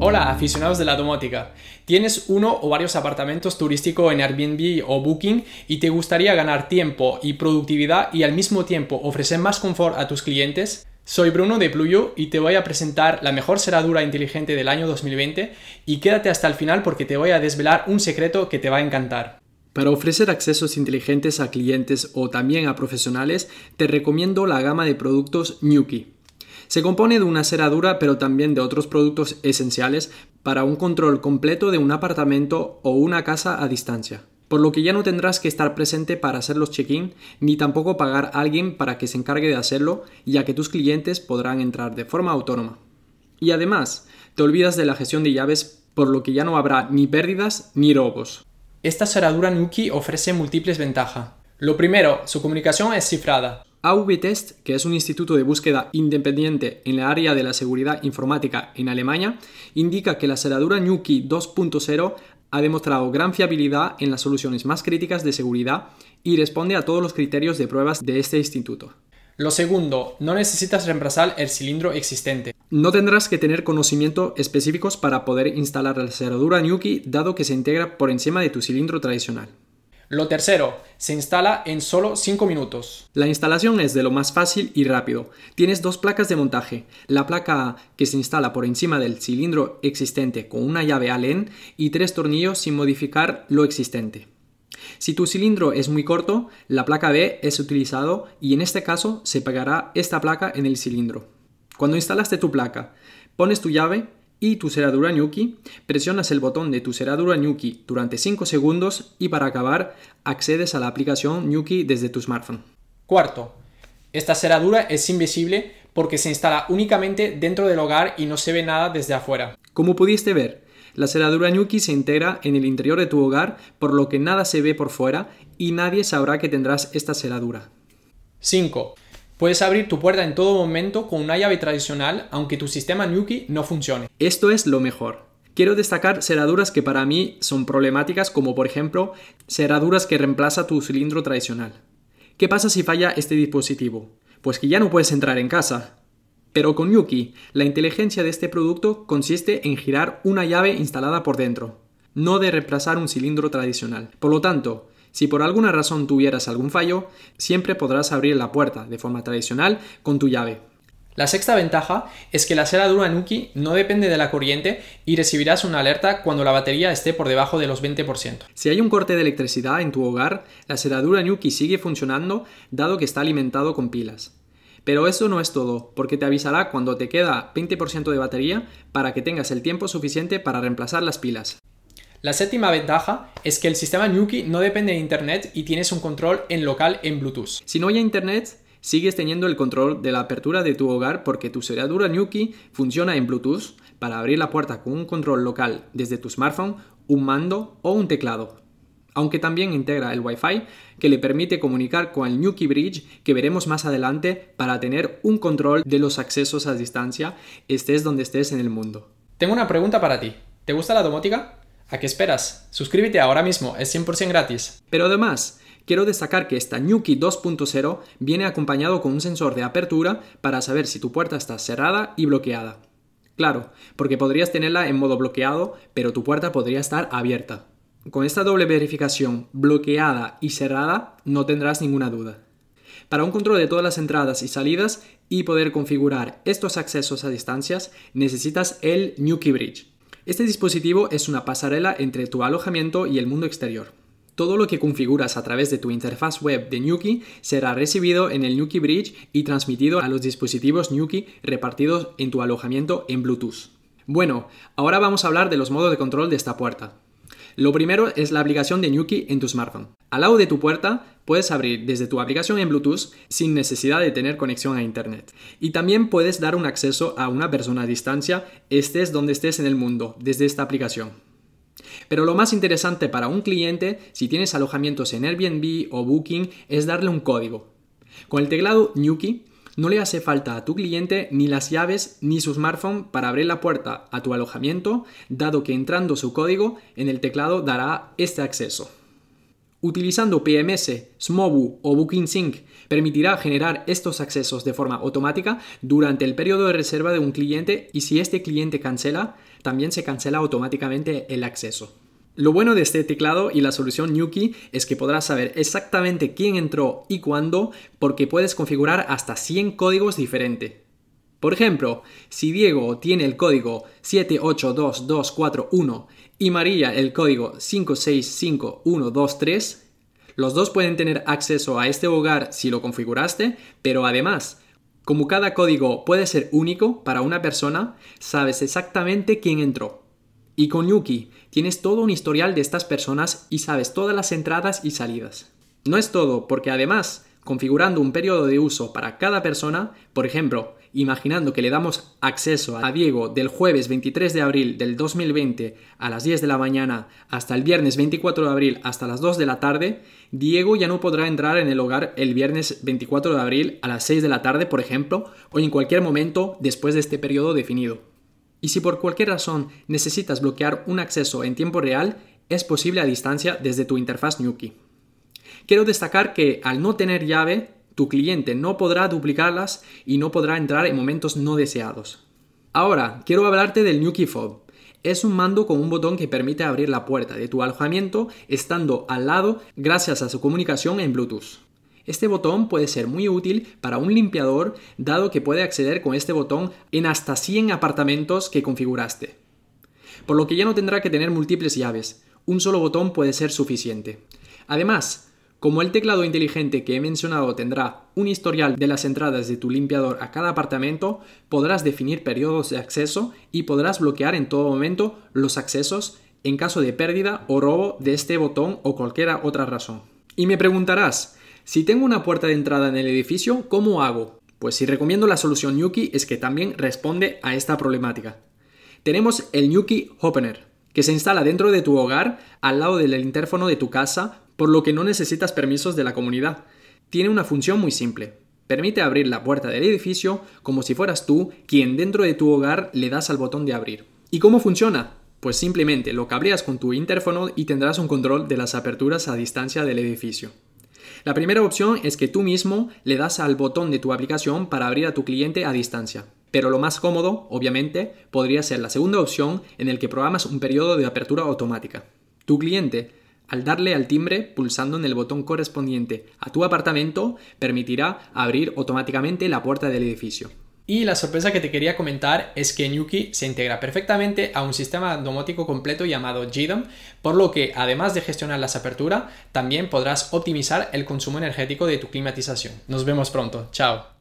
Hola, aficionados de la domótica. ¿Tienes uno o varios apartamentos turísticos en Airbnb o Booking y te gustaría ganar tiempo y productividad y al mismo tiempo ofrecer más confort a tus clientes? Soy Bruno de Pluyo y te voy a presentar la mejor cerradura inteligente del año 2020 y quédate hasta el final porque te voy a desvelar un secreto que te va a encantar. Para ofrecer accesos inteligentes a clientes o también a profesionales, te recomiendo la gama de productos Nuki. Se compone de una cerradura pero también de otros productos esenciales para un control completo de un apartamento o una casa a distancia. Por lo que ya no tendrás que estar presente para hacer los check-in ni tampoco pagar a alguien para que se encargue de hacerlo, ya que tus clientes podrán entrar de forma autónoma. Y además, te olvidas de la gestión de llaves, por lo que ya no habrá ni pérdidas ni robos. Esta cerradura Nuki ofrece múltiples ventajas. Lo primero, su comunicación es cifrada. AV-Test, que es un instituto de búsqueda independiente en la área de la seguridad informática en Alemania, indica que la cerradura Nuki 2.0 ha demostrado gran fiabilidad en las soluciones más críticas de seguridad y responde a todos los criterios de pruebas de este instituto. Lo segundo, no necesitas reemplazar el cilindro existente. No tendrás que tener conocimientos específicos para poder instalar la cerradura Nuki, dado que se integra por encima de tu cilindro tradicional. Lo tercero, se instala en solo 5 minutos. La instalación es de lo más fácil y rápido. Tienes dos placas de montaje, la placa A que se instala por encima del cilindro existente con una llave Allen y 3 tornillos sin modificar lo existente. Si tu cilindro es muy corto, la placa B es utilizado y en este caso se pegará esta placa en el cilindro. Cuando instalaste tu placa, pones tu llave y tu cerradura Nuki, presionas el botón de tu cerradura Nuki durante 5 segundos y para acabar accedes a la aplicación Nuki desde tu smartphone. Cuarto, esta cerradura es invisible porque se instala únicamente dentro del hogar y no se ve nada desde afuera. Como pudiste ver, la cerradura Nuki se integra en el interior de tu hogar, por lo que nada se ve por fuera y nadie sabrá que tendrás esta cerradura. 5. Puedes abrir tu puerta en todo momento con una llave tradicional, aunque tu sistema Nuki no funcione. Esto es lo mejor. Quiero destacar cerraduras que para mí son problemáticas, como por ejemplo, cerraduras que reemplaza tu cilindro tradicional. ¿Qué pasa si falla este dispositivo? Pues que ya no puedes entrar en casa. Pero con Nuki, la inteligencia de este producto consiste en girar una llave instalada por dentro, no de reemplazar un cilindro tradicional. Por lo tanto, si por alguna razón tuvieras algún fallo, siempre podrás abrir la puerta de forma tradicional con tu llave. La sexta ventaja es que la cerradura Nuki no depende de la corriente y recibirás una alerta cuando la batería esté por debajo de los 20%. Si hay un corte de electricidad en tu hogar, la cerradura Nuki sigue funcionando dado que está alimentado con pilas. Pero eso no es todo, porque te avisará cuando te queda 20% de batería para que tengas el tiempo suficiente para reemplazar las pilas. La séptima ventaja es que el sistema Nuki no depende de internet y tienes un control en local en Bluetooth. Si no hay internet, sigues teniendo el control de la apertura de tu hogar porque tu cerradura Nuki funciona en Bluetooth para abrir la puerta con un control local desde tu smartphone, un mando o un teclado. Aunque también integra el Wi-Fi que le permite comunicar con el Nuki Bridge que veremos más adelante para tener un control de los accesos a distancia estés donde estés en el mundo. Tengo una pregunta para ti. ¿Te gusta la domótica? ¿A qué esperas? Suscríbete ahora mismo, es 100% gratis. Pero además, quiero destacar que esta Nuki 2.0 viene acompañado con un sensor de apertura para saber si tu puerta está cerrada y bloqueada. Claro, porque podrías tenerla en modo bloqueado, pero tu puerta podría estar abierta. Con esta doble verificación, bloqueada y cerrada, no tendrás ninguna duda. Para un control de todas las entradas y salidas y poder configurar estos accesos a distancias, necesitas el Nuki Bridge. Este dispositivo es una pasarela entre tu alojamiento y el mundo exterior. Todo lo que configuras a través de tu interfaz web de Nuki será recibido en el Nuki Bridge y transmitido a los dispositivos Nuki repartidos en tu alojamiento en Bluetooth. Bueno, ahora vamos a hablar de los modos de control de esta puerta. Lo primero es la aplicación de Nuki en tu smartphone. Al lado de tu puerta puedes abrir desde tu aplicación en Bluetooth sin necesidad de tener conexión a internet. Y también puedes dar un acceso a una persona a distancia, estés donde estés en el mundo, desde esta aplicación. Pero lo más interesante para un cliente, si tienes alojamientos en Airbnb o Booking, es darle un código. Con el teclado Nuki no le hace falta a tu cliente ni las llaves ni su smartphone para abrir la puerta a tu alojamiento, dado que entrando su código en el teclado dará este acceso. Utilizando PMS, Smobu o BookingSync permitirá generar estos accesos de forma automática durante el periodo de reserva de un cliente, y si este cliente cancela, también se cancela automáticamente el acceso. Lo bueno de este teclado y la solución Nuki es que podrás saber exactamente quién entró y cuándo, porque puedes configurar hasta 100 códigos diferentes. Por ejemplo, si Diego tiene el código 782241 y María el código 565123, los dos pueden tener acceso a este hogar si lo configuraste, pero además, como cada código puede ser único para una persona, sabes exactamente quién entró. Y con Nuki tienes todo un historial de estas personas y sabes todas las entradas y salidas. No es todo, porque además, configurando un periodo de uso para cada persona, por ejemplo, imaginando que le damos acceso a Diego del jueves 23 de abril del 2020 a las 10 de la mañana hasta el viernes 24 de abril hasta las 2 de la tarde, Diego ya no podrá entrar en el hogar el viernes 24 de abril a las 6 de la tarde, por ejemplo, o en cualquier momento después de este periodo definido. Y si por cualquier razón necesitas bloquear un acceso en tiempo real, es posible a distancia desde tu interfaz Nuki. Quiero destacar que al no tener llave, tu cliente no podrá duplicarlas y no podrá entrar en momentos no deseados. Ahora, quiero hablarte del Nuki Fob. Es un mando con un botón que permite abrir la puerta de tu alojamiento estando al lado gracias a su comunicación en Bluetooth. Este botón puede ser muy útil para un limpiador, dado que puede acceder con este botón en hasta 100 apartamentos que configuraste. Por lo que ya no tendrá que tener múltiples llaves, un solo botón puede ser suficiente. Además, como el teclado inteligente que he mencionado tendrá un historial de las entradas de tu limpiador a cada apartamento, podrás definir periodos de acceso y podrás bloquear en todo momento los accesos en caso de pérdida o robo de este botón o cualquier otra razón. Y me preguntarás, si tengo una puerta de entrada en el edificio, ¿cómo hago? Pues si recomiendo la solución Nuki es que también responde a esta problemática. Tenemos el Nuki Opener, que se instala dentro de tu hogar, al lado del interfono de tu casa, por lo que no necesitas permisos de la comunidad. Tiene una función muy simple. Permite abrir la puerta del edificio como si fueras tú quien dentro de tu hogar le das al botón de abrir. ¿Y cómo funciona? Pues simplemente lo cableas con tu interfono y tendrás un control de las aperturas a distancia del edificio. La primera opción es que tú mismo le das al botón de tu aplicación para abrir a tu cliente a distancia. Pero lo más cómodo, obviamente, podría ser la segunda opción en el que programas un periodo de apertura automática. Tu cliente, al darle al timbre pulsando en el botón correspondiente a tu apartamento, permitirá abrir automáticamente la puerta del edificio. Y la sorpresa que te quería comentar es que Nuki se integra perfectamente a un sistema domótico completo llamado GDOM, por lo que además de gestionar las aperturas, también podrás optimizar el consumo energético de tu climatización. Nos vemos pronto. Chao.